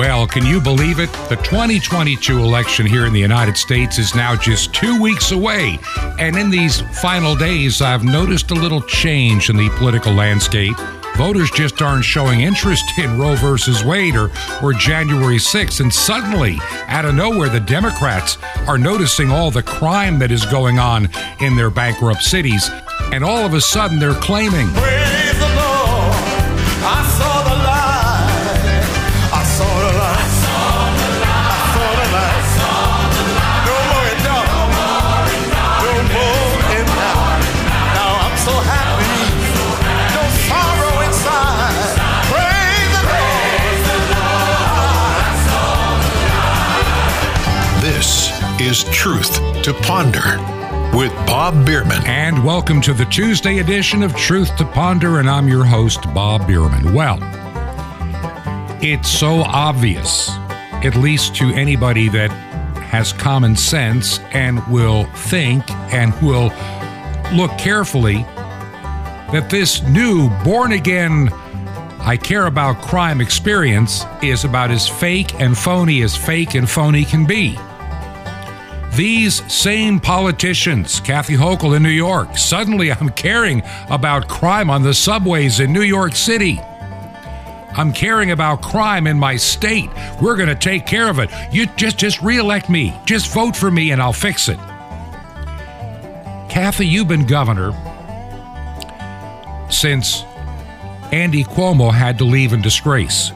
Well, can you believe it? The 2022 election here in the United States is now just 2 weeks away. And in these final days, I've noticed a little change in the political landscape. Voters just aren't showing interest in Roe versus Wade or January 6th. And suddenly, out of nowhere, the Democrats are noticing all the crime that is going on in their bankrupt cities. And all of a sudden, they're claiming, praise the Lord, I saw the light. Is Truth to Ponder with Bob Bierman. And welcome to the Tuesday edition of Truth to Ponder, and I'm your host, Bob Bierman. Well, it's so obvious, at least to anybody that has common sense and will think and will look carefully, that this new born-again I care about crime experience is about as fake and phony can be. These same politicians, Kathy Hochul in New York, suddenly I'm caring about crime on the subways in New York City. I'm caring about crime in my state. We're going to take care of it. You just reelect me. Just vote for me and I'll fix it. Kathy, you've been governor since Andy Cuomo had to leave in disgrace.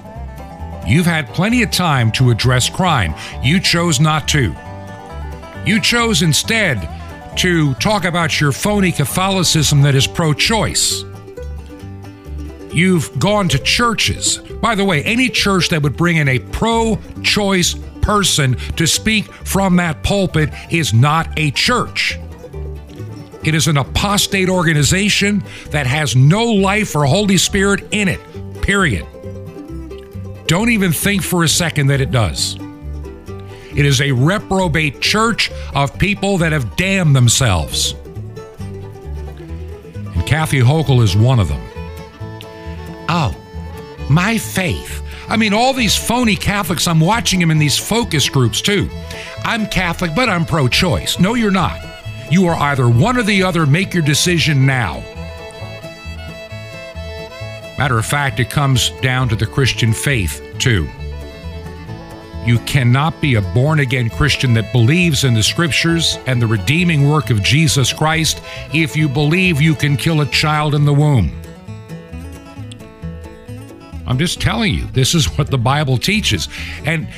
You've had plenty of time to address crime. You chose not to. You chose instead to talk about your phony Catholicism that is pro-choice. You've gone to churches. By the way, any church that would bring in a pro-choice person to speak from that pulpit is not a church. It is an apostate organization that has no life or Holy Spirit in it, period. Don't even think for a second that it does. It is a reprobate church of people that have damned themselves. And Kathy Hochul is one of them. Oh, my faith. I mean, all these phony Catholics, I'm watching them in these focus groups too. I'm Catholic, but I'm pro-choice. No, you're not. You are either one or the other. Make your decision now. Matter of fact, it comes down to the Christian faith too. You cannot be a born-again Christian that believes in the Scriptures and the redeeming work of Jesus Christ if you believe you can kill a child in the womb. I'm just telling you, this is what the Bible teaches. And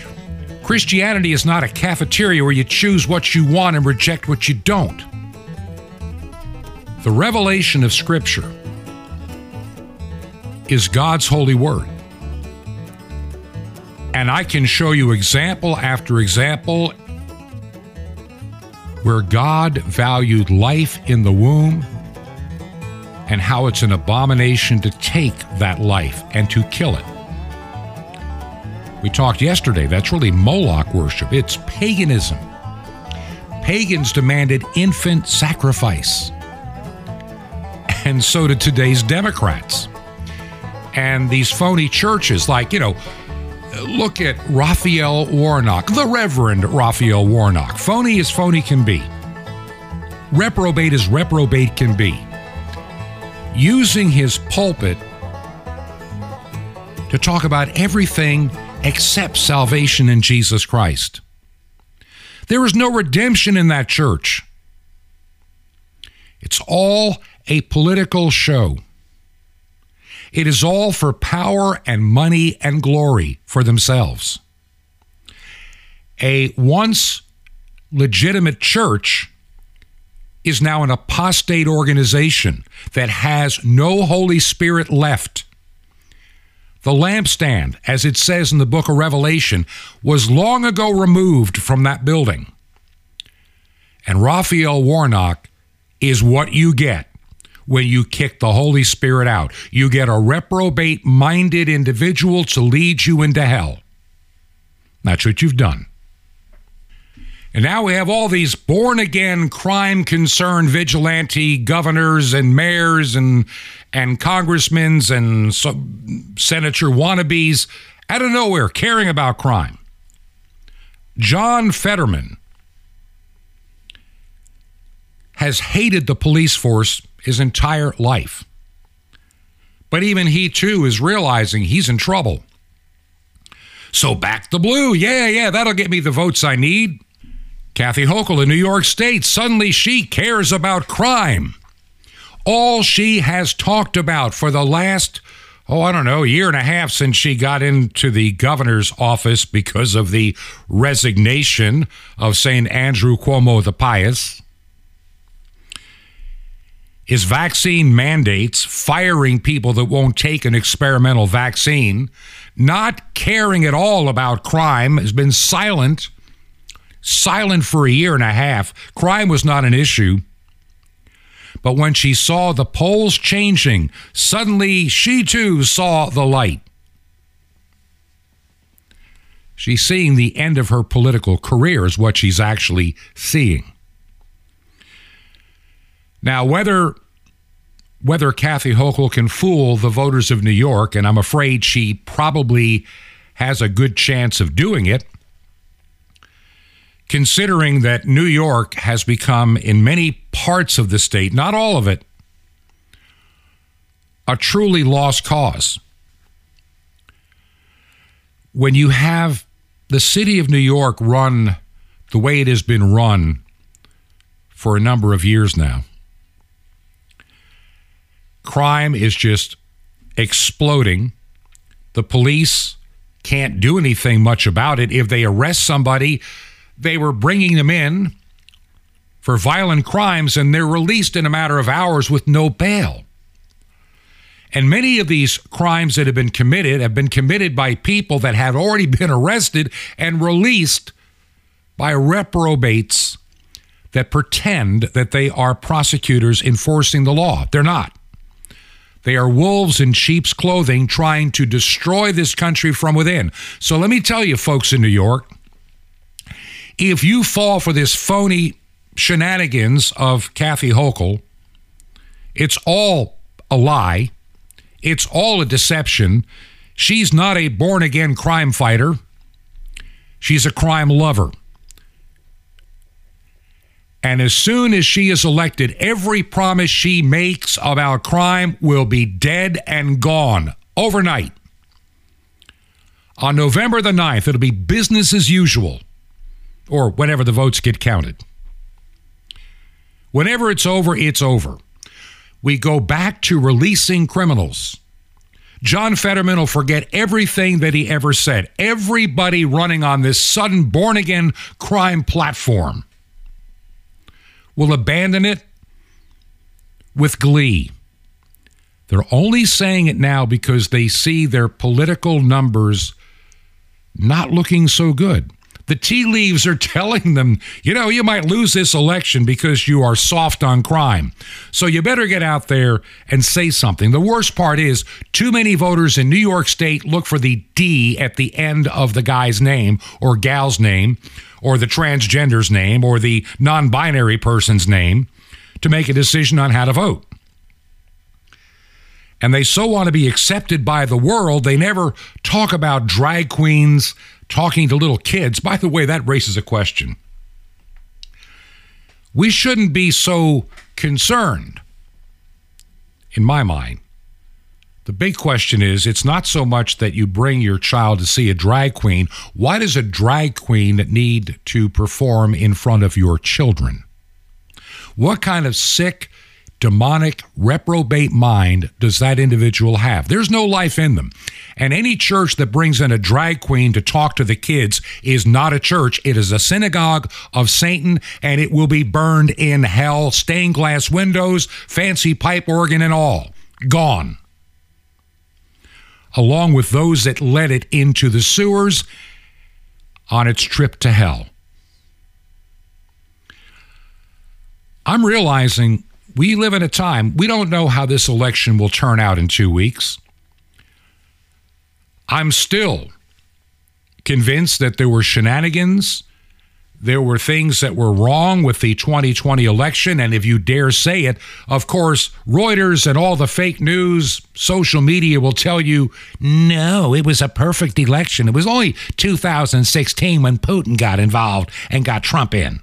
Christianity is not a cafeteria where you choose what you want and reject what you don't. The revelation of Scripture is God's holy word. And I can show you example after example where God valued life in the womb and how it's an abomination to take that life and to kill it. We talked yesterday, that's really Moloch worship. It's paganism. Pagans demanded infant sacrifice. And so did today's Democrats. And these phony churches like, look at Raphael Warnock, the Reverend Raphael Warnock. Phony as phony can be. Reprobate as reprobate can be. Using his pulpit to talk about everything except salvation in Jesus Christ. There is no redemption in that church. It's all a political show. It is all for power and money and glory for themselves. A once legitimate church is now an apostate organization that has no Holy Spirit left. The lampstand, as it says in the book of Revelation, was long ago removed from that building. And Raphael Warnock is what you get. When you kick the Holy Spirit out, you get a reprobate-minded individual to lead you into hell. That's what you've done. And now we have all these born-again, crime-concerned vigilante governors and mayors and congressmen and senator wannabes out of nowhere caring about crime. John Fetterman has hated the police force his entire life. But even he, too, is realizing he's in trouble. So back the blue. Yeah, that'll get me the votes I need. Kathy Hochul in New York State, suddenly she cares about crime. All she has talked about for the last, year and a half since she got into the governor's office because of the resignation of St. Andrew Cuomo the Pious, is vaccine mandates, firing people that won't take an experimental vaccine, not caring at all about crime, has been silent for a year and a half. Crime was not an issue. But when she saw the polls changing, suddenly she too saw the light. She's seeing the end of her political career is what she's actually seeing. Now, whether Kathy Hochul can fool the voters of New York, and I'm afraid she probably has a good chance of doing it, considering that New York has become, in many parts of the state, not all of it, a truly lost cause. When you have the city of New York run the way it has been run for a number of years now, crime is just exploding. The police can't do anything much about it. If they arrest somebody, they were bringing them in for violent crimes, and they're released in a matter of hours with no bail. And many of these crimes that have been committed by people that had already been arrested and released by reprobates that pretend that they are prosecutors enforcing the law. They're not. They are wolves in sheep's clothing trying to destroy this country from within. So let me tell you, folks in New York, if you fall for this phony shenanigans of Kathy Hochul, it's all a lie. It's all a deception. She's not a born-again crime fighter. She's a crime lover. And as soon as she is elected, every promise she makes about crime will be dead and gone overnight. On November the 9th, it'll be business as usual, or whenever the votes get counted. Whenever it's over, it's over. We go back to releasing criminals. John Fetterman will forget everything that he ever said. Everybody running on this sudden born-again crime platform will abandon it with glee. They're only saying it now because they see their political numbers not looking so good. The tea leaves are telling them, you might lose this election because you are soft on crime. So you better get out there and say something. The worst part is too many voters in New York State look for the D at the end of the guy's name or gal's name or the transgender's name or the non-binary person's name to make a decision on how to vote. And they so want to be accepted by the world, they never talk about drag queens talking to little kids. By the way, that raises a question. We shouldn't be so concerned, in my mind. The big question is, it's not so much that you bring your child to see a drag queen. Why does a drag queen need to perform in front of your children? What kind of sick, demonic, reprobate mind does that individual have? There's no life in them. And any church that brings in a drag queen to talk to the kids is not a church. It is a synagogue of Satan, and it will be burned in hell. Stained glass windows, fancy pipe organ and all. Gone. Along with those that led it into the sewers on its trip to hell. I'm realizing we live in a time, we don't know how this election will turn out in 2 weeks. I'm still convinced that there were shenanigans, There were things that were wrong with the 2020 election, and if you dare say it, of course, Reuters and all the fake news, social media will tell you, no, it was a perfect election. It was only 2016 when Putin got involved and got Trump in.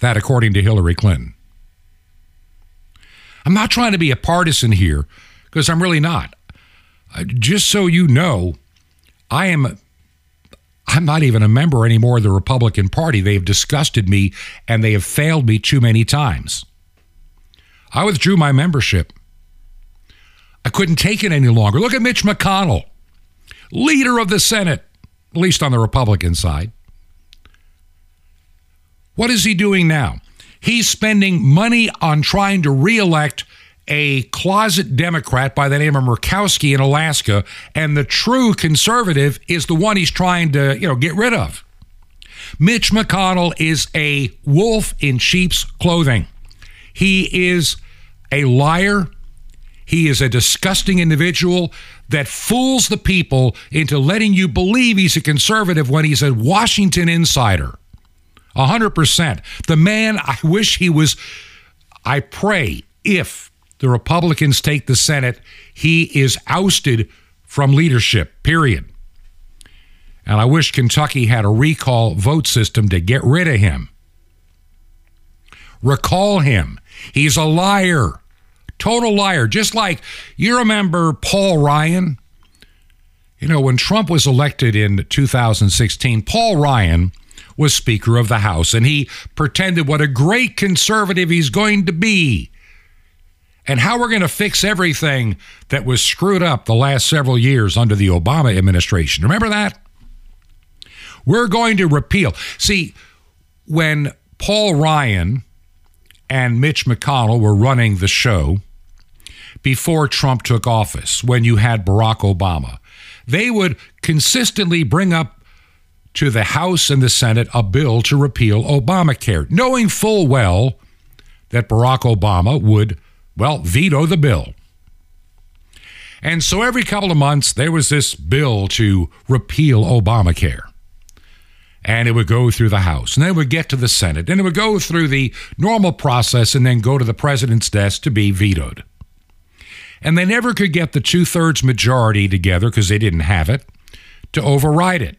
That according to Hillary Clinton. I'm not trying to be a partisan here, because I'm really not. Just so you know, I'm not even a member anymore of the Republican Party. They've disgusted me, and they have failed me too many times. I withdrew my membership. I couldn't take it any longer. Look at Mitch McConnell, leader of the Senate, at least on the Republican side. What is he doing now? He's spending money on trying to reelect a closet Democrat by the name of Murkowski in Alaska, and the true conservative is the one he's trying to, get rid of. Mitch McConnell is a wolf in sheep's clothing. He is a liar. He is a disgusting individual that fools the people into letting you believe he's a conservative when he's a Washington insider. 100%. The man, I pray if the Republicans take the Senate, he is ousted from leadership, period. And I wish Kentucky had a recall vote system to get rid of him. Recall him. He's a liar, total liar. Just like, you remember Paul Ryan? When Trump was elected in 2016, Paul Ryan was Speaker of the House, and he pretended what a great conservative he's going to be, and how we're going to fix everything that was screwed up the last several years under the Obama administration. Remember that? We're going to repeal. See, when Paul Ryan and Mitch McConnell were running the show before Trump took office, when you had Barack Obama, they would consistently bring up to the House and the Senate a bill to repeal Obamacare, knowing full well that Barack Obama would veto the bill. And so every couple of months, there was this bill to repeal Obamacare. And it would go through the House, and then it would get to the Senate, and it would go through the normal process and then go to the president's desk to be vetoed. And they never could get the 2/3 majority together, because they didn't have it, to override it.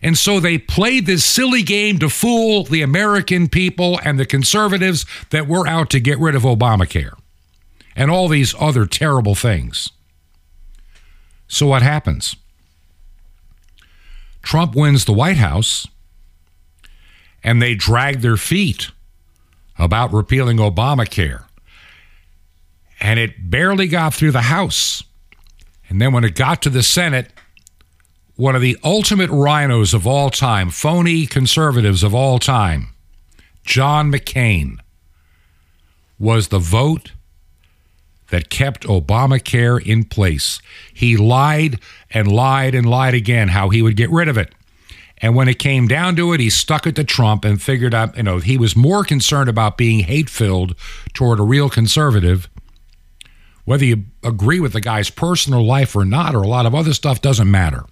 And so they played this silly game to fool the American people and the conservatives that were out to get rid of Obamacare and all these other terrible things. So what happens? Trump wins the White House, and they drag their feet about repealing Obamacare. And it barely got through the House. And then when it got to the Senate, one of the ultimate rhinos of all time, phony conservatives of all time, John McCain, was the vote that kept Obamacare in place. He lied and lied and lied again how he would get rid of it. And when it came down to it, he stuck it to Trump and figured out, he was more concerned about being hate-filled toward a real conservative. Whether you agree with the guy's personal life or not, or a lot of other stuff, doesn't matter.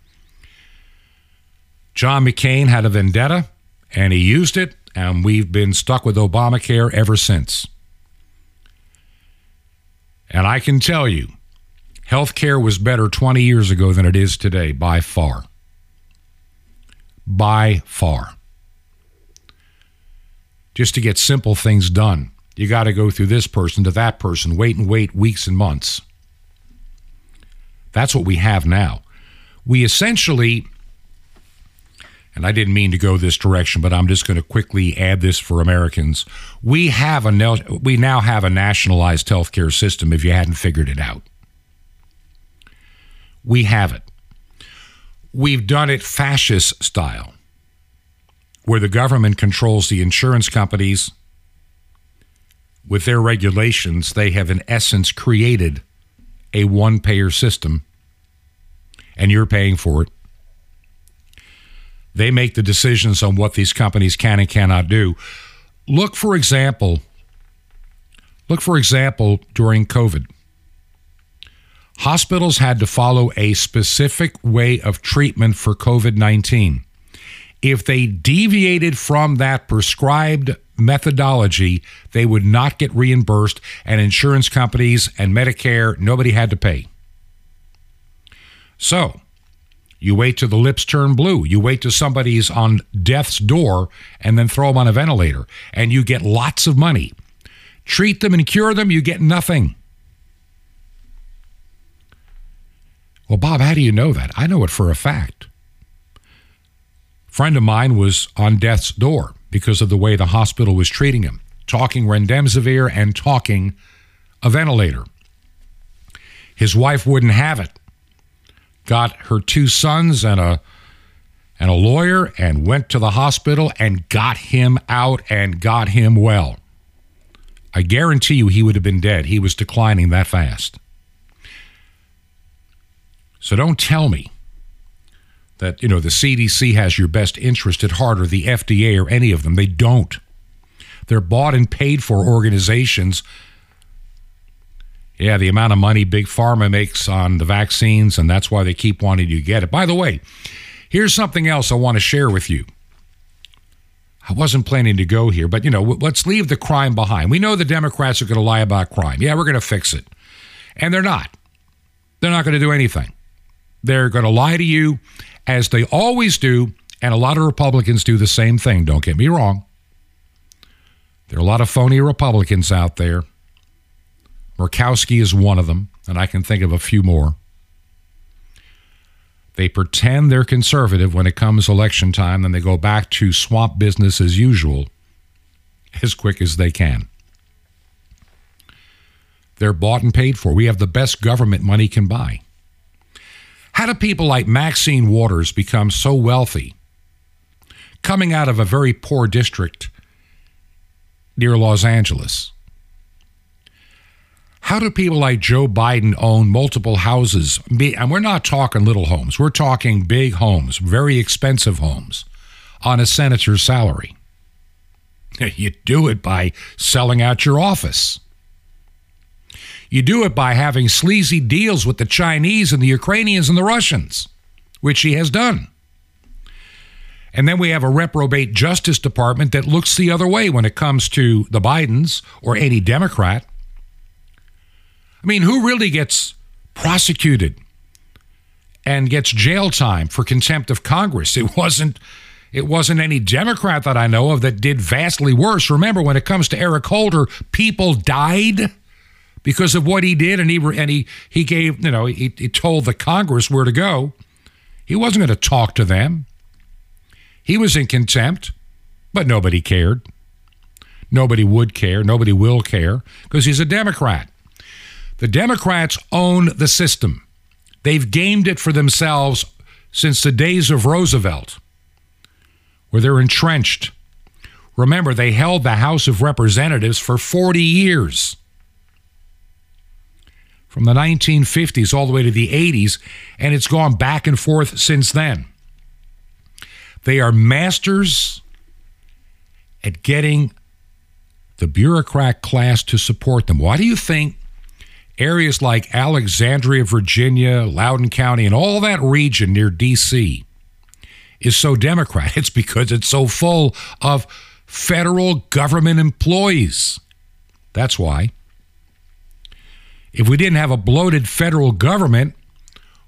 John McCain had a vendetta, and he used it, and we've been stuck with Obamacare ever since. And I can tell you, healthcare was better 20 years ago than it is today, by far. By far. Just to get simple things done, you got to go through this person to that person, wait weeks and months. That's what we have now. We essentially, and I didn't mean to go this direction, but I'm just going to quickly add this for Americans. We now have a nationalized healthcare system, if you hadn't figured it out. We have it. We've done it fascist style, where the government controls the insurance companies. With their regulations, they have in essence created a one-payer system, and you're paying for it. They make the decisions on what these companies can and cannot do. Look, for example, during COVID, hospitals had to follow a specific way of treatment for COVID-19. if they deviated from that prescribed methodology, they would not get reimbursed, and insurance companies and Medicare, nobody had to pay. So you wait till the lips turn blue. You wait till somebody's on death's door and then throw them on a ventilator, and you get lots of money. Treat them and cure them, you get nothing. Well, Bob, how do you know that? I know it for a fact. A friend of mine was on death's door because of the way the hospital was treating him, talking remdesivir and talking a ventilator. His wife wouldn't have it. Got her two sons and a lawyer and went to the hospital and got him out and got him well. I guarantee you he would have been dead. He was declining that fast. So don't tell me that, you know, the CDC has your best interest at heart, or the FDA, or any of them. They don't. They're bought and paid for organizations. Yeah, the amount of money Big Pharma makes on the vaccines, and that's why they keep wanting you to get it. By the way, here's something else I want to share with you. I wasn't planning to go here, but, you know, let's leave the crime behind. We know the Democrats are going to lie about crime. Yeah, we're going to fix it. And they're not. They're not going to do anything. They're going to lie to you, as they always do, and a lot of Republicans do the same thing. Don't get me wrong. There are a lot of phony Republicans out there. Murkowski is one of them, and I can think of a few more. They pretend they're conservative when it comes election time, then they go back to swamp business as usual as quick as they can. They're bought and paid for. We have the best government money can buy. How do people like Maxine Waters become so wealthy, coming out of a very poor district near Los Angeles? How do people like Joe Biden own multiple houses? And we're not talking little homes. We're talking big homes, very expensive homes, on a senator's salary. You do it by selling out your office. You do it by having sleazy deals with the Chinese and the Ukrainians and the Russians, which he has done. And then we have a reprobate Justice Department that looks the other way when it comes to the Bidens or any Democrat. I mean, who really gets prosecuted and gets jail time for contempt of Congress? It wasn't any Democrat that I know of that did vastly worse. Remember, when it comes to Eric Holder, people died because of what he did, and he gave, you know, he told the Congress where to go. He wasn't going to talk to them. He was in contempt, but nobody cared. Nobody would care. Nobody will care, because he's a Democrat. The Democrats own the system. They've gamed it for themselves since the days of Roosevelt, where they're entrenched. Remember, they held the House of Representatives for 40 years, from the 1950s all the way to the 80s, and it's gone back and forth since then. They are masters at getting the bureaucrat class to support them. Why do you think areas like Alexandria, Virginia, Loudoun County, and all that region near D.C. is so Democrat? It's because it's so full of federal government employees. That's why. If we didn't have a bloated federal government,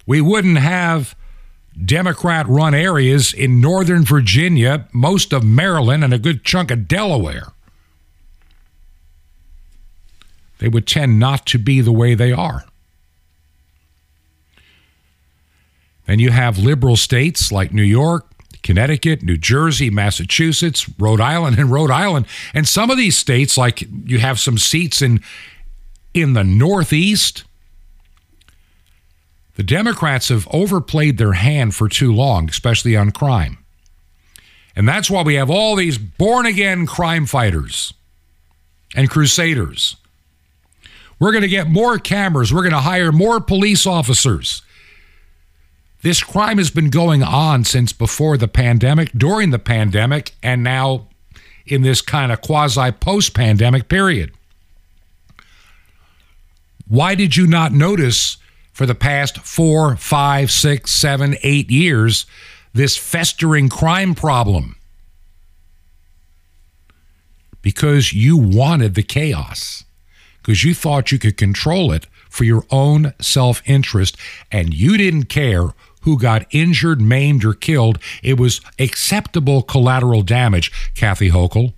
we wouldn't have Democrat-run areas in northern Virginia, most of Maryland, and a good chunk of Delaware. They would tend not to be the way they are. Then you have liberal states like New York, Connecticut, New Jersey, Massachusetts, Rhode Island. And some of these states, like you have some seats in the Northeast. The Democrats have overplayed their hand for too long, especially on crime. And that's why we have all these born-again crime fighters and crusaders. We're going to get more cameras. We're going to hire more police officers. This crime has been going on since before the pandemic, during the pandemic, and now in this kind of quasi-post-pandemic period. Why did you not notice for the past 4, 5, 6, 7, 8 years this festering crime problem because you wanted the chaos, because you thought you could control it for your own self-interest, and you didn't care who got injured, maimed, or killed. It was acceptable collateral damage, Kathy Hochul,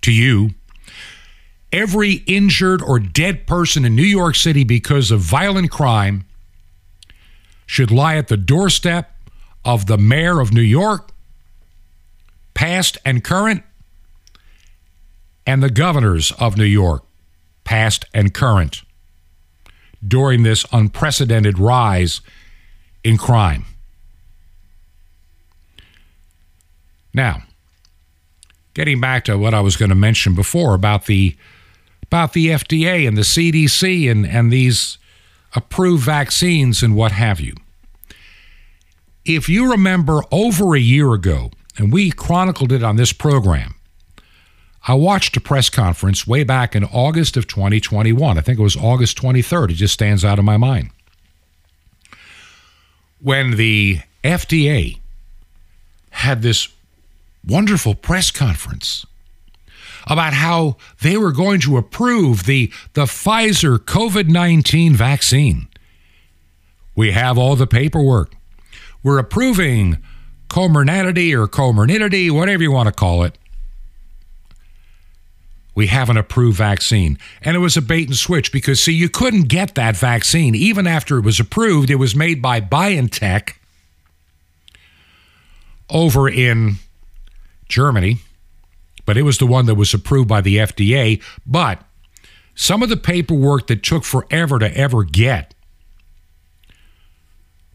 to you. Every injured or dead person in New York City because of violent crime should lie at the doorstep of the mayor of New York, past and current, and the governors of New York, past and current, during this unprecedented rise in crime. Now, getting back to what I was going to mention before about the FDA and the CDC and these approved vaccines and what have you. If you remember over a year ago, and we chronicled it on this program, I watched a press conference way back in August of 2021. I think it was August 23rd. It just stands out in my mind. When the FDA had this wonderful press conference about how they were going to approve the Pfizer COVID-19 vaccine. We have all the paperwork. We're approving Comirnaty, whatever you want to call it. We have an approved vaccine. And it was a bait and switch because, see, you couldn't get that vaccine. Even after it was approved, it was made by BioNTech over in Germany. But it was the one that was approved by the FDA. But some of the paperwork that took forever to ever get,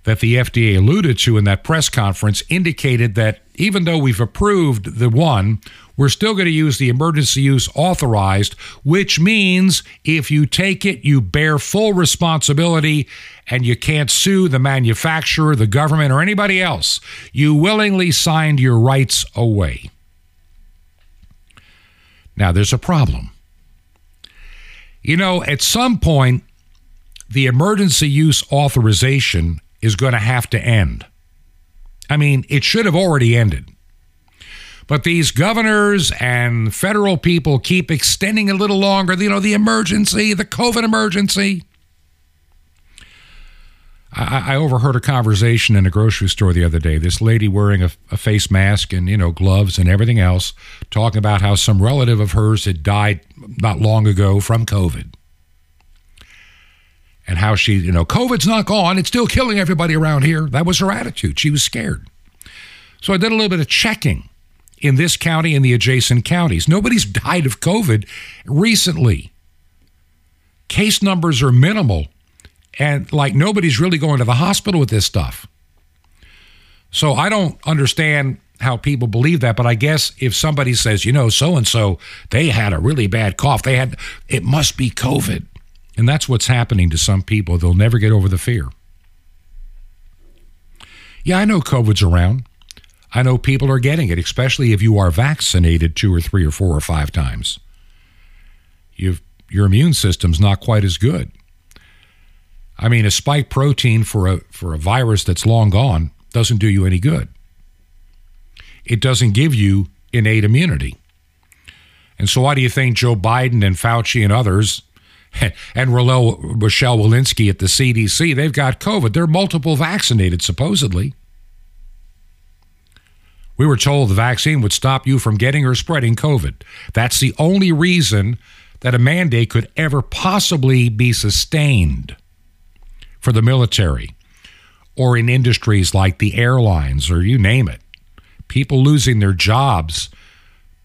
that the FDA alluded to in that press conference, indicated that even though we've approved the one, we're still going to use the emergency use authorized, which means if you take it, you bear full responsibility and you can't sue the manufacturer, the government, or anybody else. You willingly signed your rights away. Now, there's a problem. You know, at some point, the emergency use authorization is going to have to end. I mean, it should have already ended. But these governors and federal people keep extending a little longer, you know, the emergency, the COVID emergency. I overheard a conversation in a grocery store the other day, this lady wearing a face mask and, you know, gloves and everything else, talking about how some relative of hers had died not long ago from COVID. And how she, you know, COVID's not gone. It's still killing everybody around here. That was her attitude. She was scared. So I did a little bit of checking in this county and the adjacent counties. Nobody's died of COVID recently. Case numbers are minimal. And, like, nobody's really going to the hospital with this stuff. So I don't understand how people believe that. But I guess if somebody says, you know, so-and-so, they had a really bad cough. It must be COVID. And that's what's happening to some people. They'll never get over the fear. Yeah, I know COVID's around. I know people are getting it, especially if you are vaccinated 2 or 3 or 4 or 5 times. Your immune system's not quite as good. I mean, a spike protein for a virus that's long gone doesn't do you any good. It doesn't give you innate immunity. And so why do you think Joe Biden and Fauci and others and Rochelle Walensky at the CDC, they've got COVID? They're multiple vaccinated, supposedly. We were told the vaccine would stop you from getting or spreading COVID. That's the only reason that a mandate could ever possibly be sustained for the military or in industries like the airlines or you name it. People losing their jobs,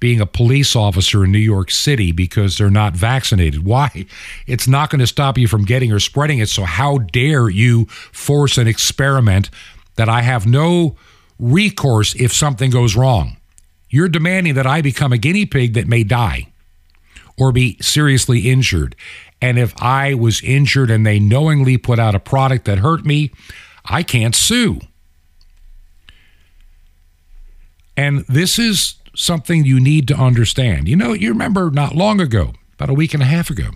being a police officer in New York City because they're not vaccinated. Why? It's not going to stop you from getting or spreading it, so how dare you force an experiment that I have no recourse if something goes wrong? You're demanding that I become a guinea pig that may die or be seriously injured. And if I was injured and they knowingly put out a product that hurt me, I can't sue. And this is something you need to understand. You know, you remember not long ago, about a week and a half ago,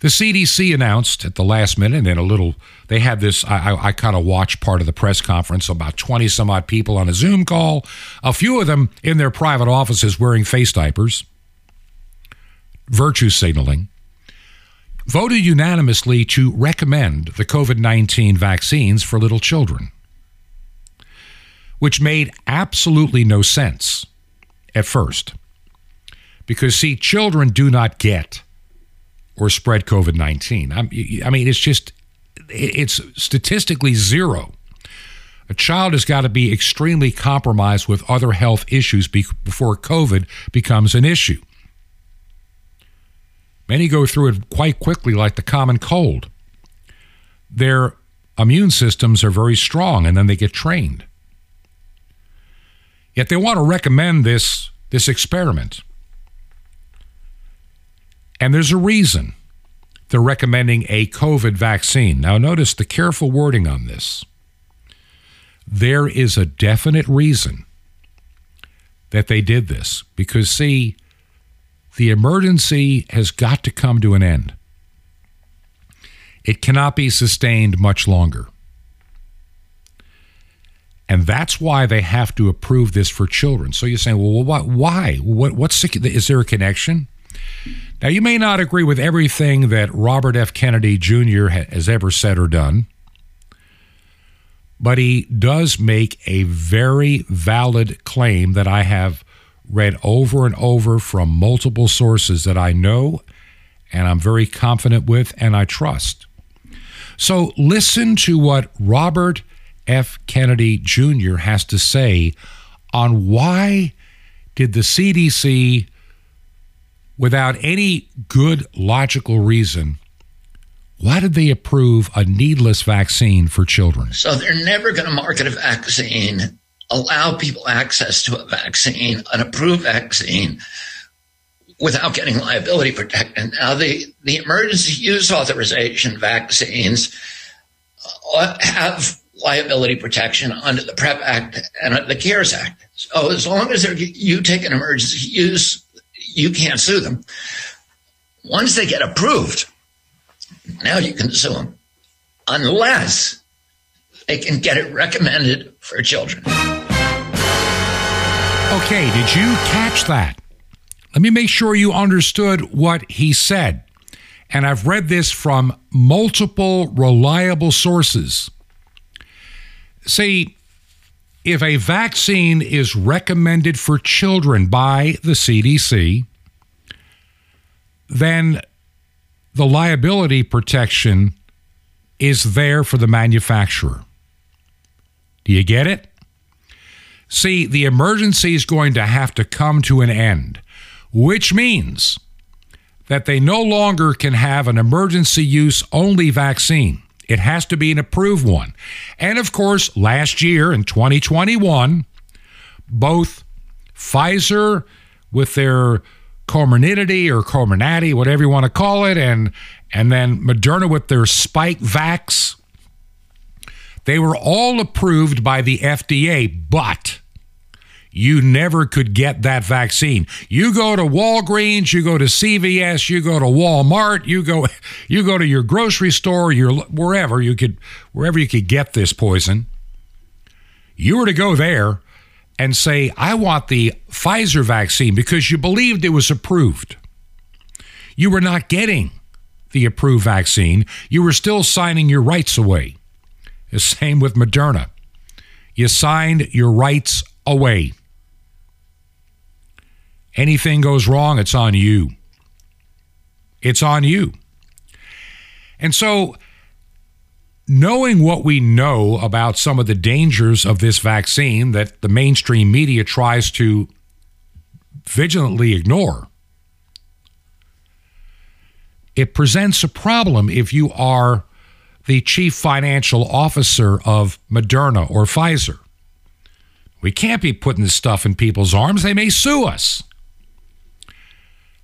The CDC announced at the last minute, and a little, they had this, I kind of watched part of the press conference, about 20 some odd people on a Zoom call, a few of them in their private offices wearing face diapers, virtue signaling, voted unanimously to recommend the COVID-19 vaccines for little children, which made absolutely no sense at first. Because, see, children do not get or spread COVID-19. I mean, it's just, it's statistically zero. A child has got to be extremely compromised with other health issues before COVID becomes an issue. Many go through it quite quickly, like the common cold. Their immune systems are very strong, and then they get trained. Yet they want to recommend this experiment. And there's a reason they're recommending a COVID vaccine. Now, notice the careful wording on this. There is a definite reason that they did this. Because, see, the emergency has got to come to an end. It cannot be sustained much longer. And that's why they have to approve this for children. So you're saying, well, why? Is there a connection? Now, you may not agree with everything that Robert F. Kennedy Jr. has ever said or done, but he does make a very valid claim that I have read over and over from multiple sources that I know and I'm very confident with and I trust. So listen to what Robert F. Kennedy Jr. has to say on why did the CDC, without any good logical reason, why did they approve a needless vaccine for children? So they're never going to market a vaccine, allow people access to a vaccine, an approved vaccine, without getting liability protection. Now, the emergency use authorization vaccines have liability protection under the PREP Act and under the CARES Act. So as long as you take an emergency use, you can't sue them. Once they get approved, now you can sue them, unless they can get it recommended for children. Okay, did you catch that? Let me make sure you understood what he said. And I've read this from multiple reliable sources. See, if a vaccine is recommended for children by the CDC, then the liability protection is there for the manufacturer. Do you get it? See, the emergency is going to have to come to an end, which means that they no longer can have an emergency use only vaccine. It has to be an approved one. And of course, last year in 2021, both Pfizer with their Comirnaty, whatever you want to call it, and then Moderna with their Spike Vax, they were all approved by the FDA, but you never could get that vaccine. You go to Walgreens, you go to CVS, you go to Walmart, you go to your grocery store, wherever you could get this poison. You were to go there and say, I want the Pfizer vaccine because you believed it was approved. You were not getting the approved vaccine. You were still signing your rights away. The same with Moderna. You signed your rights away. Anything goes wrong, it's on you. It's on you. And so, knowing what we know about some of the dangers of this vaccine that the mainstream media tries to vigilantly ignore, it presents a problem if you are the chief financial officer of Moderna or Pfizer. We can't be putting this stuff in people's arms. They may sue us.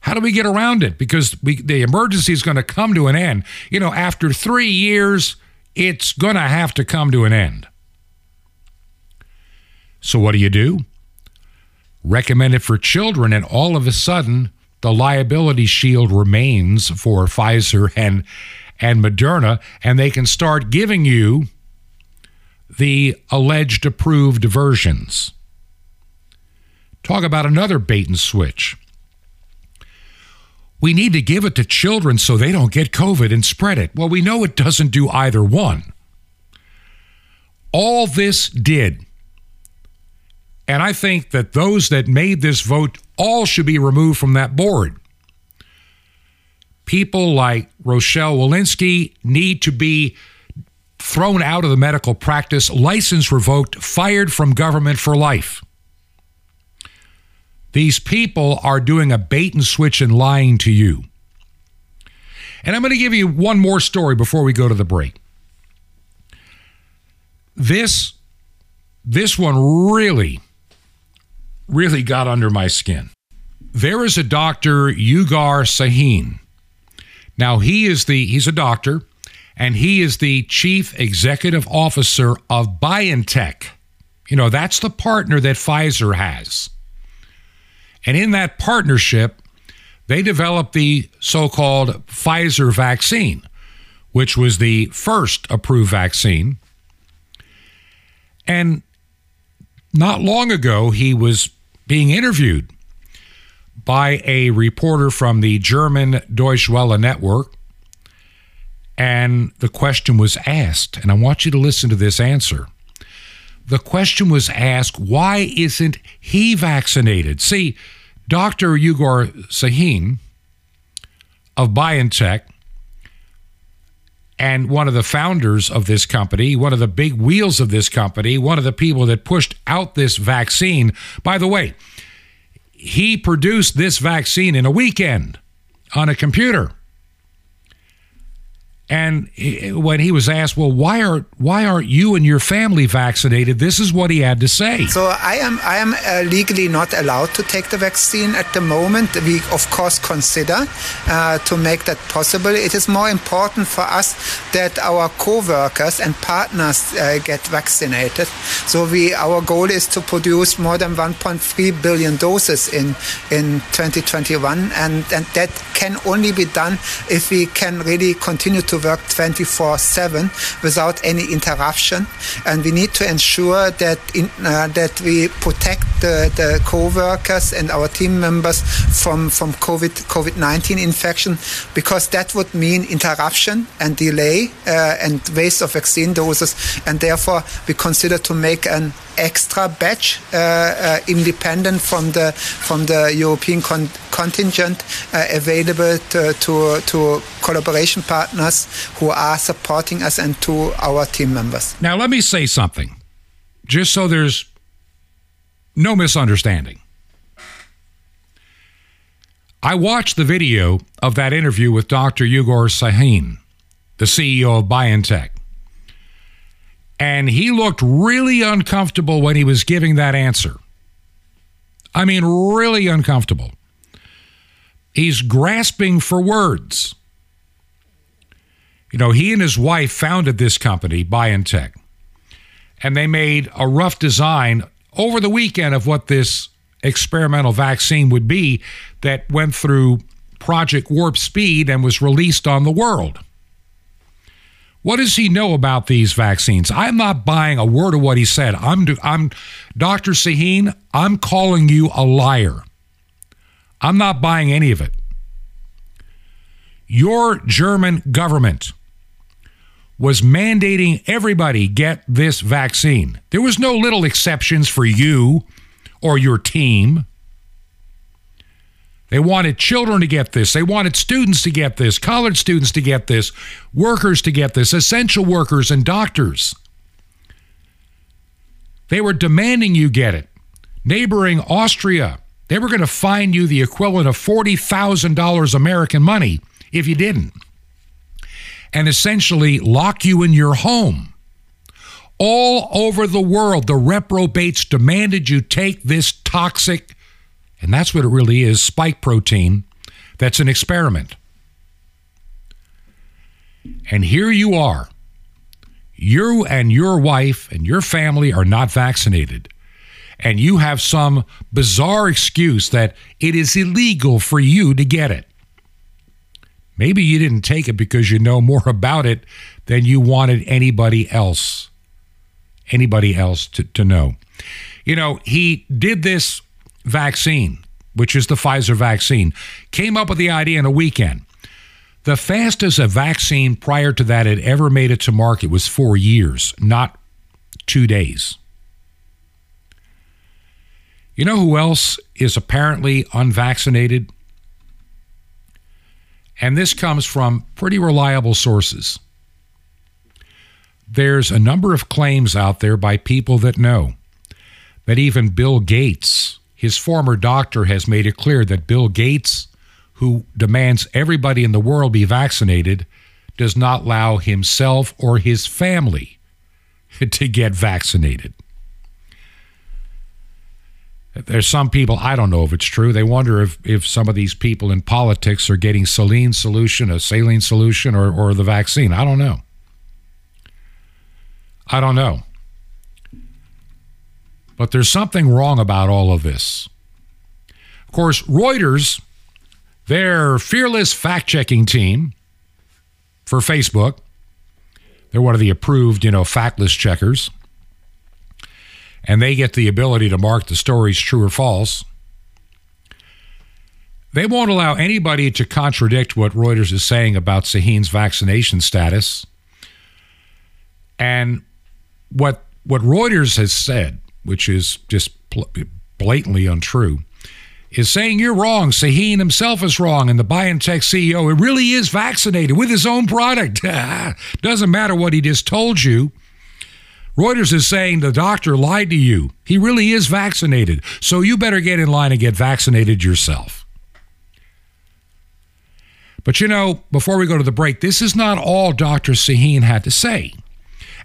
How do we get around it? Because the emergency is going to come to an end. You know, after 3 years, it's going to have to come to an end. So what do you do? Recommend it for children, and all of a sudden, The liability shield remains for Pfizer and Moderna, and they can start giving you the alleged approved versions. Talk about another bait and switch. We need to give it to children so they don't get COVID and spread it. Well, we know it doesn't do either one. All this did, and I think that those that made this vote all should be removed from that board. People like Rochelle Walensky need to be thrown out of the medical practice, license revoked, fired from government for life. These people are doing a bait and switch and lying to you. And I'm going to give you one more story before we go to the break. This one really, really got under my skin. There is a doctor, Uğur Şahin. Now, he's a doctor, and he is the chief executive officer of BioNTech. You know, that's the partner that Pfizer has. And in that partnership, they developed the so-called Pfizer vaccine, which was the first approved vaccine. And not long ago, he was being interviewed by a reporter from the German Deutsche Welle network. And the question was asked, and I want you to listen to this answer. The question was asked, why isn't he vaccinated? See, Dr. Uğur Şahin of BioNTech and one of the founders of this company, one of the big wheels of this company, one of the people that pushed out this vaccine. By the way, he produced this vaccine in a weekend on a computer. And when he was asked, well, why aren't you and your family vaccinated? This is what he had to say. So I am legally not allowed to take the vaccine at the moment. We, of course, consider to make that possible. It is more important for us that our co-workers and partners get vaccinated. So our goal is to produce more than 1.3 billion doses in 2021. And that can only be done if we can really continue to work 24/7 without any interruption, and we need to ensure that that we protect the co-workers and our team members from COVID-19 infection, because that would mean interruption and delay and waste of vaccine doses, and therefore we consider to make an extra batch independent from the European contingent available to collaboration partners who are supporting us and to our team members. Now, let me say something, just so there's no misunderstanding. I watched the video of that interview with Dr. Uğur Şahin, the CEO of BioNTech. And he looked really uncomfortable when he was giving that answer. I mean, really uncomfortable. He's grasping for words. You know, he and his wife founded this company, BioNTech, and they made a rough design over the weekend of what this experimental vaccine would be that went through Project Warp Speed and was released on the world. What does he know about these vaccines? I'm not buying a word of what he said. I'm Dr. Şahin, I'm calling you a liar. I'm not buying any of it. Your German government was mandating everybody get this vaccine. There was no little exceptions for you or your team. They wanted children to get this. They wanted students to get this, college students to get this, workers to get this, essential workers and doctors. They were demanding you get it. Neighboring Austria, they were going to fine you the equivalent of $40,000 American money if you didn't, and essentially lock you in your home. All over the world, the reprobates demanded you take this toxic, and that's what it really is, spike protein that's an experiment. And here you are. You and your wife and your family are not vaccinated. and you have some bizarre excuse that it is illegal for you to get it. Maybe you didn't take it because you know more about it than you wanted anybody else to know. You know, he did this vaccine, which is the Pfizer vaccine, came up with the idea in a weekend. The fastest a vaccine prior to that had ever made it to market was 4 years, not 2 days. You know who else is apparently unvaccinated? And this comes from pretty reliable sources. There's a number of claims out there by people that know that even Bill Gates, his former doctor, has made it clear that Bill Gates, who demands everybody in the world be vaccinated, does not allow himself or his family to get vaccinated. There's some people, I don't know if it's true, they wonder if some of these people in politics are getting saline solution, or the vaccine. I don't know. But there's something wrong about all of this. Of course, Reuters, their fearless fact-checking team for Facebook, they're one of the approved, factless checkers, and they get the ability to mark the stories true or false. They won't allow anybody to contradict what Reuters is saying about Şahin's vaccination status. And what Reuters has said, which is just blatantly untrue, is saying you're wrong, Şahin himself is wrong, and the BioNTech CEO, it really is vaccinated with his own product. Doesn't matter what he just told you. Reuters is saying the doctor lied to you. He really is vaccinated. So you better get in line and get vaccinated yourself. But before we go to the break, this is not all Dr. Şahin had to say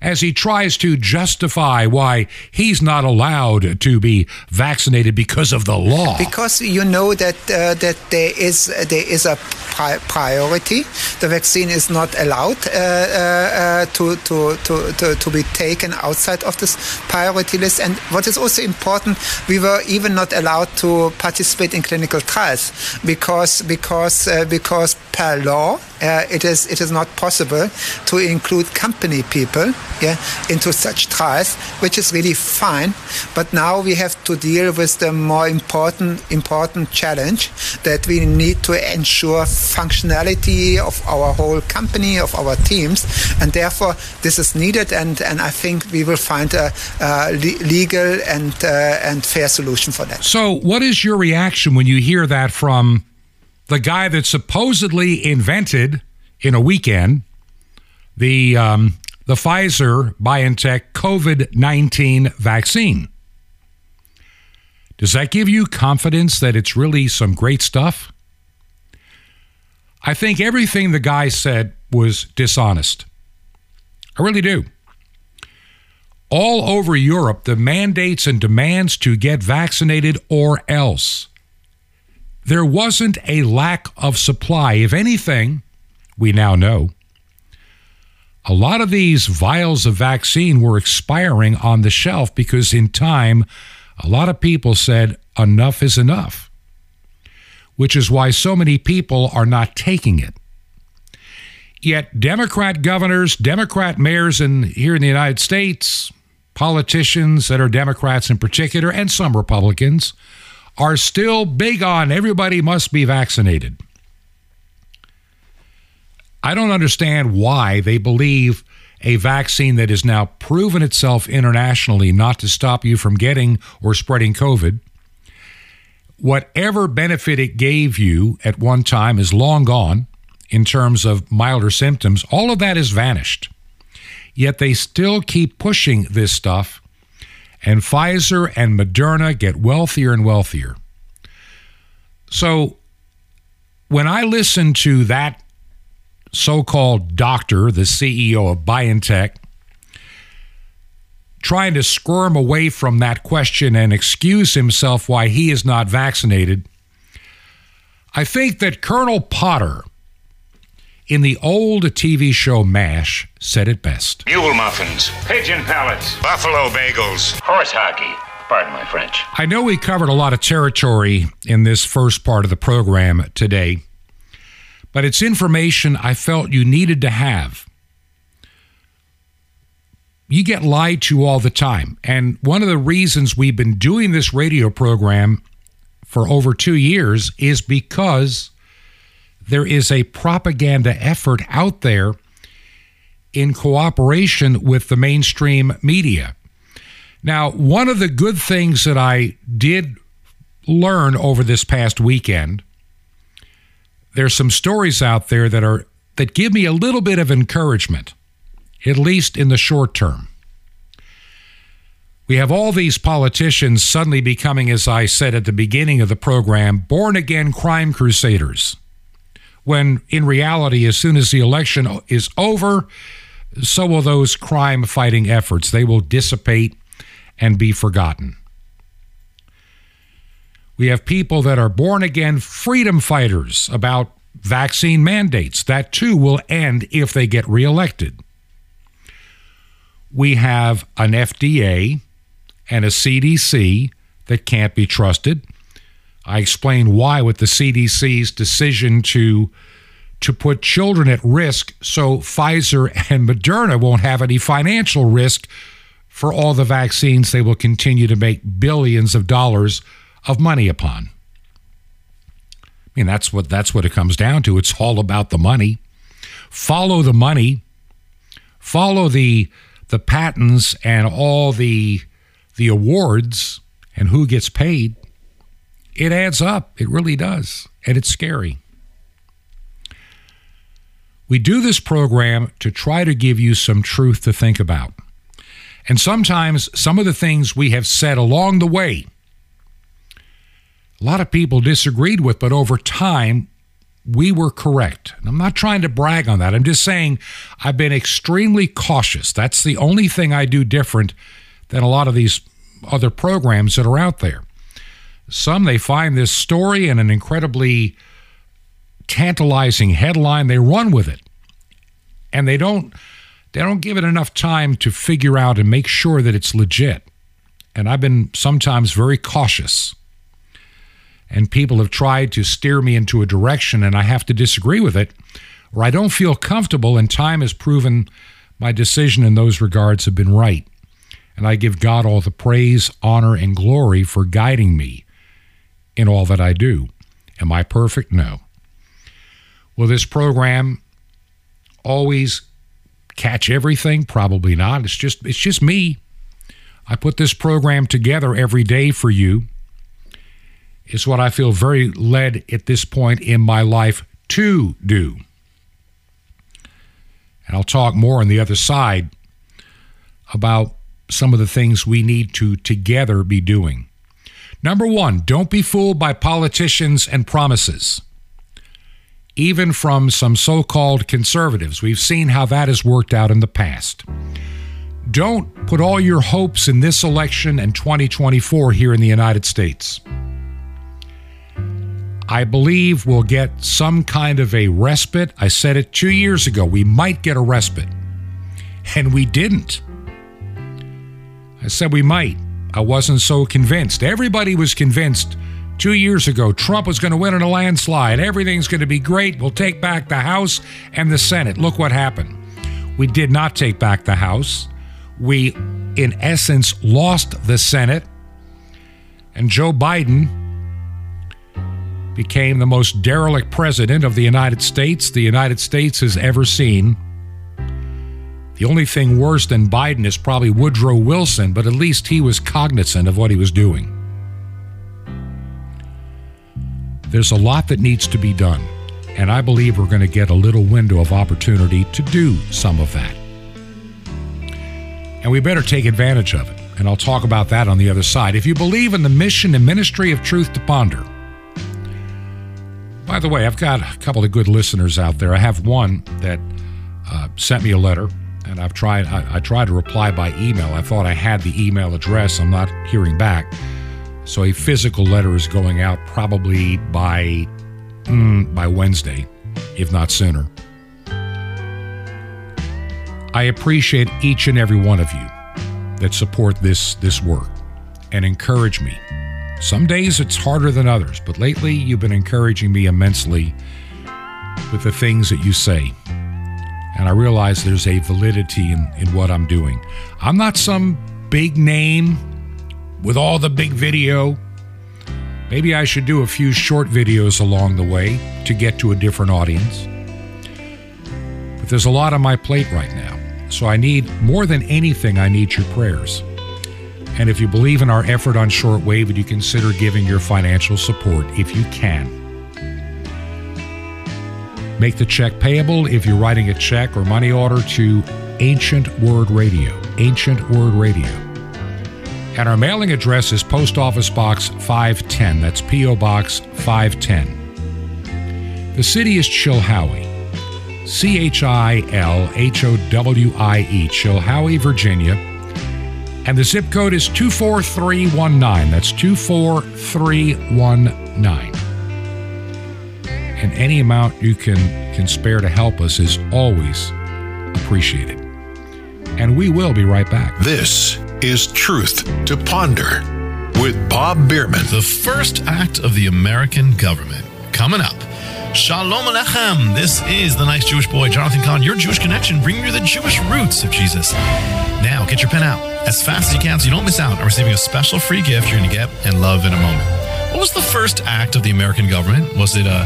as he tries to justify why he's not allowed to be vaccinated because of the law. Because that there is a priority. The vaccine is not allowed to be taken outside of this priority list. And what is also important, we were even not allowed to participate in clinical trials because per law it is not possible to include company people into such trials, which is really fine. But now we have to deal with the more important challenge that we need to ensure functionality of our whole company, of our teams, and therefore this is needed. And I think we will find a legal and fair solution for that. So, what is your reaction when you hear that from the guy that supposedly invented in a weekend the Pfizer-BioNTech COVID-19 vaccine? Does that give you confidence that it's really some great stuff? I think everything the guy said was dishonest. I really do. All over Europe, the mandates and demands to get vaccinated or else. There wasn't a lack of supply. If anything, we now know, a lot of these vials of vaccine were expiring on the shelf because in time, a lot of people said enough is enough, which is why so many people are not taking it. Yet Democrat governors, Democrat mayors here in the United States, politicians that are Democrats in particular, and some Republicans, are still big on everybody must be vaccinated. I don't understand why they believe a vaccine that has now proven itself internationally not to stop you from getting or spreading COVID, whatever benefit it gave you at one time is long gone in terms of milder symptoms. All of that has vanished. Yet they still keep pushing this stuff, and Pfizer and Moderna get wealthier and wealthier. So when I listen to that so-called doctor, the CEO of BioNTech, trying to squirm away from that question and excuse himself why he is not vaccinated, I think that Colonel Potter in the old TV show MASH said it best. Mule muffins, pigeon pellets, buffalo bagels, horse hockey, Pardon my French. I know we covered a lot of territory in this first part of the program today, but it's information I felt you needed to have. You get lied to all the time. And one of the reasons we've been doing this radio program for over 2 years is because there is a propaganda effort out there in cooperation with the mainstream media. Now, one of the good things that I did learn over this past weekend, there's some stories out there that give me a little bit of encouragement, at least in the short term. We have all these politicians suddenly becoming, as I said at the beginning of the program, born-again crime crusaders, when in reality, as soon as the election is over, so will those crime-fighting efforts. They will dissipate and be forgotten. We have people that are born-again freedom fighters about vaccine mandates. That, too, will end if they get reelected. We have an FDA and a CDC that can't be trusted. I explained why with the CDC's decision to put children at risk so Pfizer and Moderna won't have any financial risk for all the vaccines they will continue to make billions of dollars of money upon. I mean, that's what it comes down to. It's all about the money. Follow the money. Follow the patents and all the awards and who gets paid. It adds up. It really does. And it's scary. We do this program to try to give you some truth to think about. And sometimes some of the things we have said along the way, a lot of people disagreed with, but over time, we were correct. And I'm not trying to brag on that. I'm just saying I've been extremely cautious. That's the only thing I do different than a lot of these other programs that are out there. Some, they find this story and an incredibly tantalizing headline. They run with it. And they don't give it enough time to figure out and make sure that it's legit. And I've been sometimes very cautious. And people have tried to steer me into a direction, and I have to disagree with it, or I don't feel comfortable, and time has proven my decision in those regards have been right. And I give God all the praise, honor, and glory for guiding me in all that I do. Am I perfect? No. Will this program always catch everything? Probably not. It's just me. I put this program together every day for you. It's what I feel very led at this point in my life to do. And I'll talk more on the other side about some of the things we need to together be doing. Number one, don't be fooled by politicians and promises, even from some so-called conservatives. We've seen how that has worked out in the past. Don't put all your hopes in this election and 2024 here in the United States. I believe we'll get some kind of a respite. I said it 2 years ago. We might get a respite. And we didn't. I said we might. I wasn't so convinced. Everybody was convinced 2 years ago Trump was going to win in a landslide. Everything's going to be great. We'll take back the House and the Senate. Look what happened. We did not take back the House. We, in essence, lost the Senate. And Joe Biden became the most derelict president of the United States has ever seen. The only thing worse than Biden is probably Woodrow Wilson, but at least he was cognizant of what he was doing. There's a lot that needs to be done, and I believe we're going to get a little window of opportunity to do some of that. And we better take advantage of it, and I'll talk about that on the other side. If you believe in the mission and ministry of Truth to Ponder, by the way, I've got a couple of good listeners out there. I have one that sent me a letter, and I've tried. I tried to reply by email. I thought I had the email address. I'm not hearing back. So a physical letter is going out probably by Wednesday, if not sooner. I appreciate each and every one of you that support this work. and encourage me. Some days it's harder than others, but lately you've been encouraging me immensely with the things that you say. And I realize there's a validity in what I'm doing. I'm not some big name with all the big video. Maybe I should do a few short videos along the way to get to a different audience. But there's a lot on my plate right now. So I need, more than anything, I need your prayers. And if you believe in our effort on shortwave, would you consider giving your financial support if you can? Make the check payable if you're writing a check or money order to Ancient Word Radio, Ancient Word Radio. And our mailing address is Post Office Box 510. That's P.O. Box 510. The city is Chilhowie, C-H-I-L-H-O-W-I-E, Chilhowie, Virginia. And the zip code is 24319. That's 24319. And any amount you can spare to help us is always appreciated. And we will be right back. This is Truth to Ponder with Bob Bierman. The first act of the American government coming up. Shalom Aleichem. This is the nice Jewish boy, Jonathan Cahn, your Jewish connection, bringing you the Jewish roots of Jesus. Now get your pen out as fast as you can so you don't miss out on receiving a special free gift you're going to get and love in a moment. What was the first act of the American government? Was it a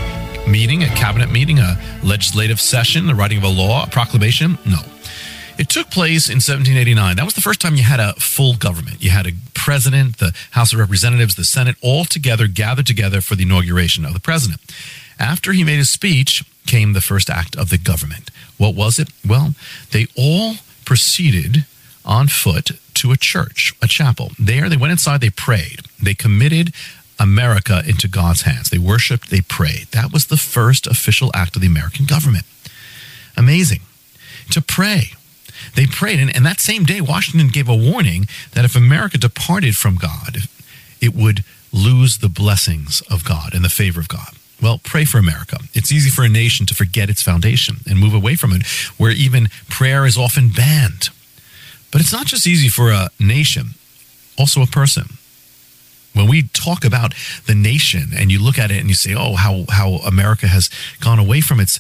cabinet meeting, a legislative session, the writing of a law, a proclamation? No. It took place in 1789. That was the first time you had a full government. You had a president, the House of Representatives, the Senate, all together, gathered together for the inauguration of the president. After he made his speech came the first act of the government. What was it? Well, they all proceeded on foot to a church, a chapel. There they went inside, they prayed. They committed America into God's hands. They worshiped, they prayed. That was the first official act of the American government. Amazing. To pray. They prayed, and that same day, Washington gave a warning that if America departed from God, it would lose the blessings of God and the favor of God. Well, pray for America. It's easy for a nation to forget its foundation and move away from it, where even prayer is often banned. But it's not just easy for a nation, also a person. When we talk about the nation and you look at it and you say, oh, how America has gone away from its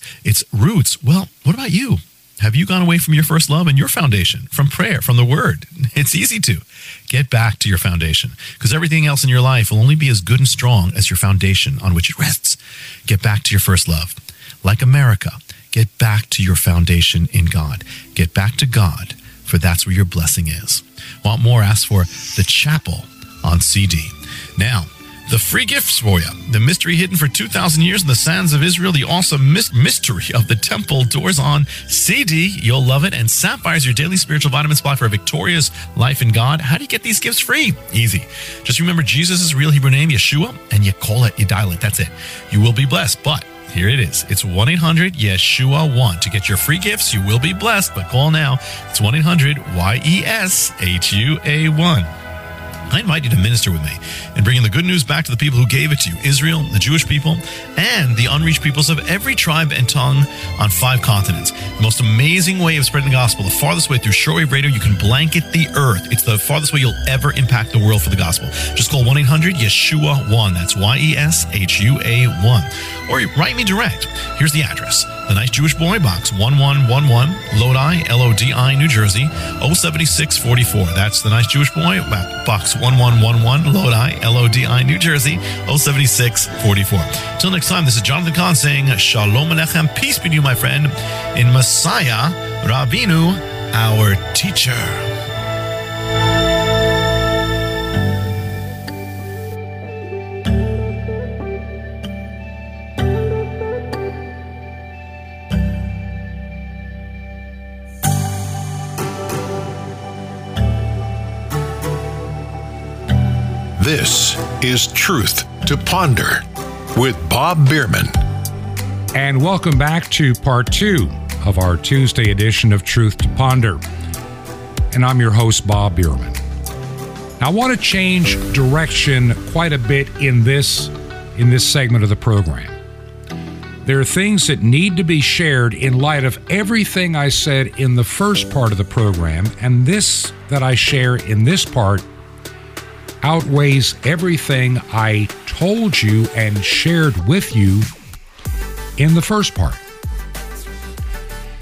roots. Well, what about you? Have you gone away from your first love and your foundation, from prayer, from the word? It's easy to get back to your foundation, because everything else in your life will only be as good and strong as your foundation on which it rests. Get back to your first love. Like America, get back to your foundation in God. Get back to God, for that's where your blessing is. Want more? Ask for The Chapel on CD. Now, the free gifts for you. The mystery hidden for 2,000 years in the sands of Israel. The awesome mystery of the temple doors on CD. You'll love it. And Sapphire is your daily spiritual vitamin supply for a victorious life in God. How do you get these gifts free? Easy. Just remember Jesus' real Hebrew name, Yeshua, and you call it, you dial it. That's it. You will be blessed. But here it is. It's 1-800-YESHUA-1. To get your free gifts, you will be blessed. But call now. It's 1-800-YESHUA-1. I invite you to minister with me and bringing the good news back to the people who gave it to you, Israel, the Jewish people, and the unreached peoples of every tribe and tongue on 5 continents. The most amazing way of spreading the gospel, the farthest way through shortwave radio, you can blanket the earth. It's the farthest way you'll ever impact the world for the gospel. Just call 1-800-YESHUA-1. That's Y-E-S-H-U-A-1. Or write me direct. Here's the address. The Nice Jewish Boy, Box 1111, Lodi, L-O-D-I, New Jersey, 07644. That's The Nice Jewish Boy, Box 1111, Lodi, L-O-D-I, New Jersey, 07644. Till next time, this is Jonathan Cahn saying, Shalom Aleichem, peace be to you, my friend, in Messiah, Rabinu, our teacher. This is Truth to Ponder with Bob Bierman. And welcome back to part 2 of our Tuesday edition of Truth to Ponder. And I'm your host, Bob Bierman. Now, I want to change direction quite a bit in this segment of the program. There are things that need to be shared in light of everything I said in the first part of the program, and this that I share in this part outweighs everything I told you and shared with you in the first part.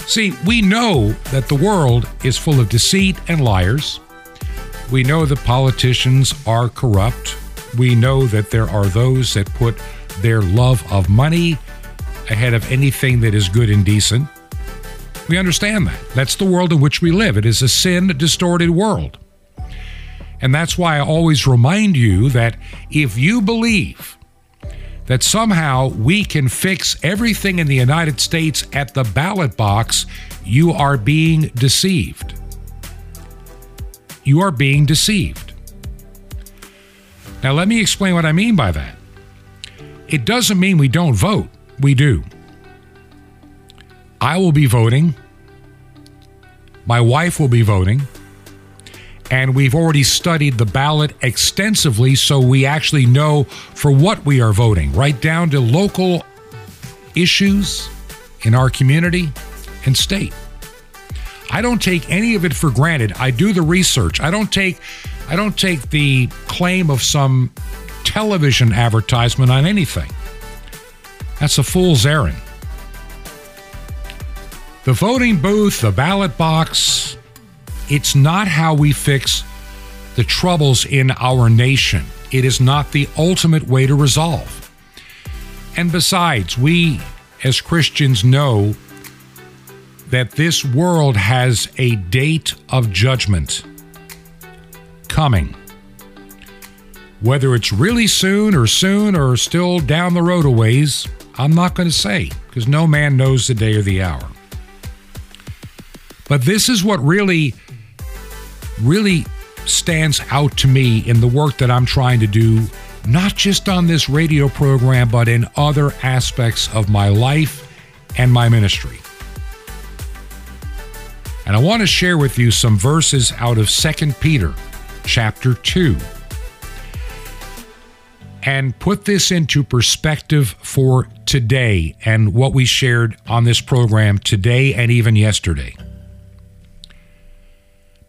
See, we know that the world is full of deceit and liars. We know that politicians are corrupt. We know that there are those that put their love of money ahead of anything that is good and decent. We understand that. That's the world in which we live. It is a sin-distorted world. And that's why I always remind you that if you believe that somehow we can fix everything in the United States at the ballot box, you are being deceived. You are being deceived. Now, let me explain what I mean by that. It doesn't mean we don't vote. We do. I will be voting. My wife will be voting. And we've already studied the ballot extensively, so we actually know for what we are voting, right down to local issues in our community and state. I don't take any of it for granted. I do the research. I don't take the claim of some television advertisement on anything. That's a fool's errand. The voting booth, the ballot box, it's not how we fix the troubles in our nation. It is not the ultimate way to resolve. And besides, we as Christians know that this world has a date of judgment coming. Whether it's really soon or still down the road a ways, I'm not going to say, because no man knows the day or the hour. But this is what really stands out to me in the work that I'm trying to do, not just on this radio program, but in other aspects of my life and my ministry. And I want to share with you some verses out of 2 Peter chapter 2 and put this into perspective for today and what we shared on this program today and even yesterday.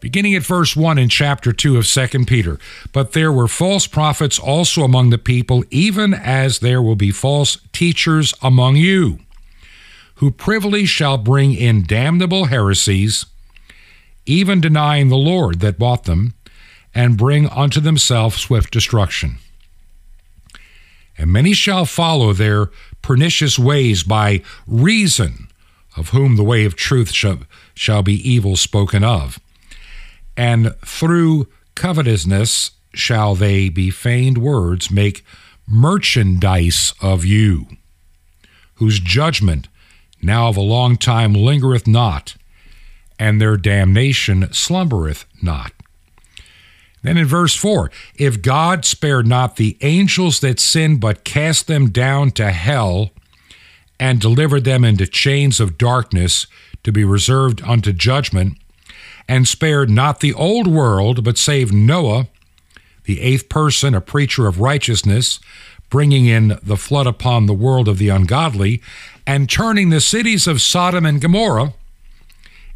Beginning at verse 1 in chapter 2 of 2 Peter, "But there were false prophets also among the people, even as there will be false teachers among you, who privily shall bring in damnable heresies, even denying the Lord that bought them, and bring unto themselves swift destruction. And many shall follow their pernicious ways, by reason of whom the way of truth shall be evil spoken of. And through covetousness shall they be feigned words make merchandise of you, whose judgment now of a long time lingereth not, and their damnation slumbereth not." Then in verse 4, "If God spared not the angels that sinned, but cast them down to hell, and delivered them into chains of darkness to be reserved unto judgment, and spared not the old world, but saved Noah, the eighth person, a preacher of righteousness, bringing in the flood upon the world of the ungodly, and turning the cities of Sodom and Gomorrah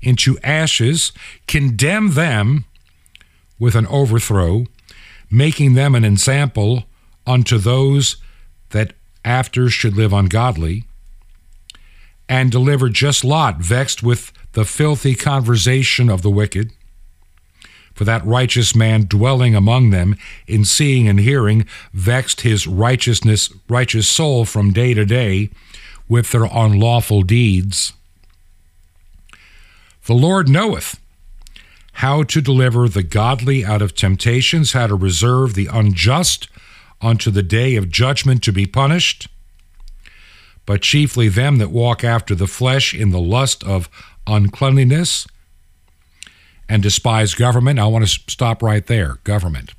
into ashes, condemned them with an overthrow, making them an example unto those that after should live ungodly, and delivered just Lot, vexed with the filthy conversation of the wicked. For that righteous man dwelling among them, in seeing and hearing, vexed his righteous soul from day to day with their unlawful deeds. The Lord knoweth how to deliver the godly out of temptations, how to reserve the unjust unto the day of judgment to be punished, but chiefly them that walk after the flesh in the lust of uncleanliness, and despise government." I want to stop right there. Government.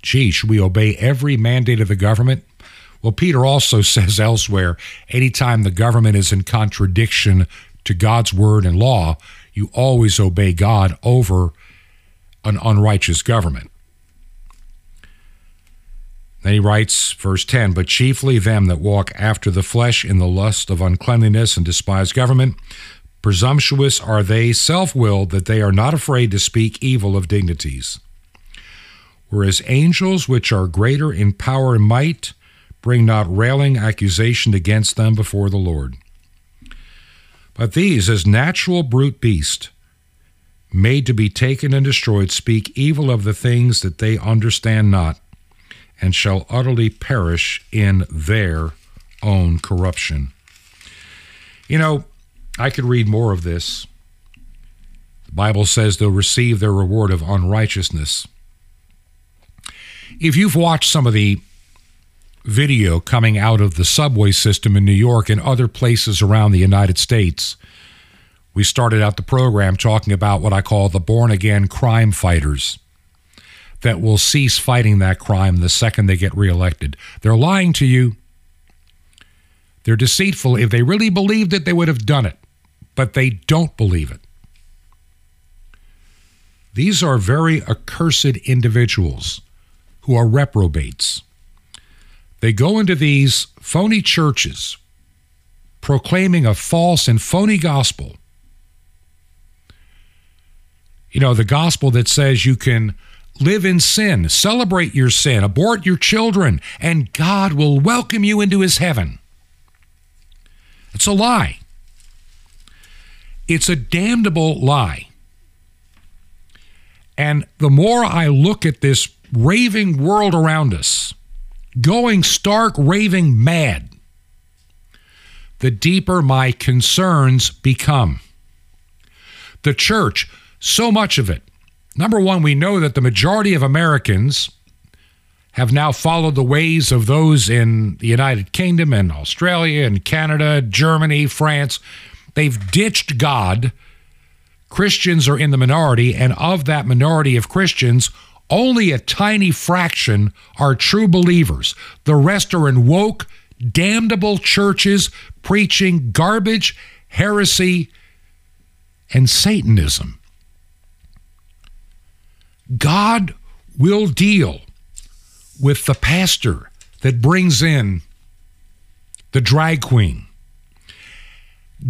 Gee, should we obey every mandate of the government? Well, Peter also says elsewhere, anytime the government is in contradiction to God's word and law, you always obey God over an unrighteous government. Then he writes, verse 10, "But chiefly them that walk after the flesh in the lust of uncleanliness and despise government. Presumptuous are they, self-willed, that they are not afraid to speak evil of dignities. whereas angels, which are greater in power and might, bring not railing accusation against them before the Lord. But these, as natural brute beasts, made to be taken and destroyed, speak evil of the things that they understand not, and shall utterly perish in their own corruption. You know, I could read more of this. The Bible says they'll receive their reward of unrighteousness. If you've watched some of the video coming out of the subway system in New York and other places around the United States, we started out the program talking about what I call the born-again crime fighters that will cease fighting that crime the second they get reelected. They're lying to you. They're deceitful. If they really believed it, they would have done it, but they don't believe it. These are very accursed individuals who are reprobates. They go into these phony churches proclaiming a false and phony gospel. You know, the gospel that says you can live in sin, celebrate your sin, abort your children, and God will welcome you into his heaven. It's a lie. It's a damnable lie. And the more I look at this raving world around us, going stark raving mad, the deeper my concerns become. The church, so much of it. Number one, we know that the majority of Americans have now followed the ways of those in the United Kingdom and Australia and Canada, Germany, France. They've ditched God. Christians are in the minority, and of that minority of Christians, only a tiny fraction are true believers. The rest are in woke, damnable churches preaching garbage, heresy, and Satanism. God will deal with the pastor that brings in the drag queen.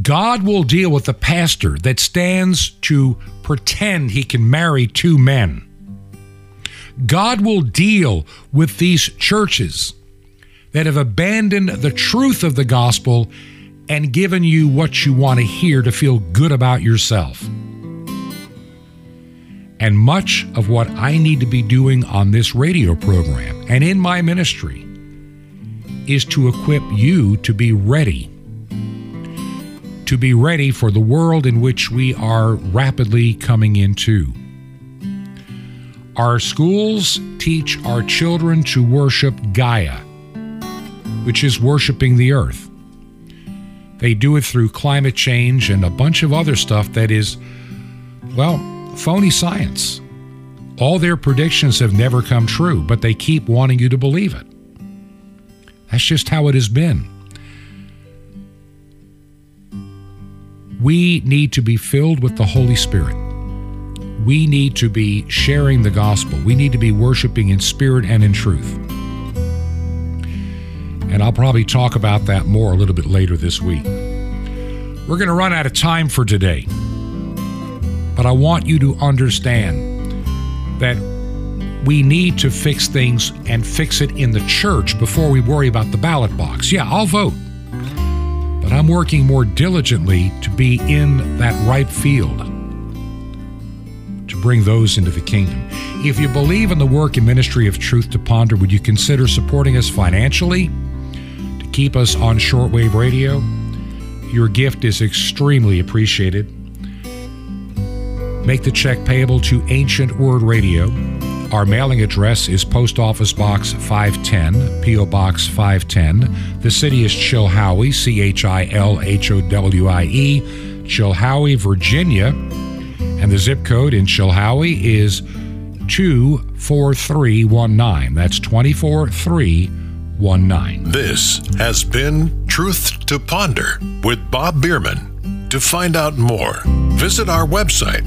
God will deal with the pastor that stands to pretend he can marry two men. God will deal with these churches that have abandoned the truth of the gospel and given you what you want to hear to feel good about yourself. And much of what I need to be doing on this radio program and in my ministry is to equip you to be ready for the world in which we are rapidly coming into. Our schools teach our children to worship Gaia, which is worshiping the earth. They do it through climate change and a bunch of other stuff that is, well, phony science. All their predictions have never come true, but they keep wanting you to believe it. That's just how it has been. We need to be filled with the Holy Spirit. We need to be sharing the gospel. We need to be worshiping in spirit and in truth. And I'll probably talk about that more a little bit later this week. We're going to run out of time for today. But I want you to understand that we need to fix things and fix it in the church before we worry about the ballot box. Yeah, I'll vote. But I'm working more diligently to be in that ripe field, to bring those into the kingdom. If you believe in the work and ministry of Truth to Ponder, would you consider supporting us financially to keep us on shortwave radio? Your gift is extremely appreciated. Make the check payable to Ancient Word Radio. Our mailing address is Post Office Box 510, P.O. Box 510. The city is Chilhowie, C-H-I-L-H-O-W-I-E, Chilhowie, Virginia. And the zip code in Chilhowie is 24319. That's 24319. This has been Truth to Ponder with Bob Bierman. To find out more, visit our website,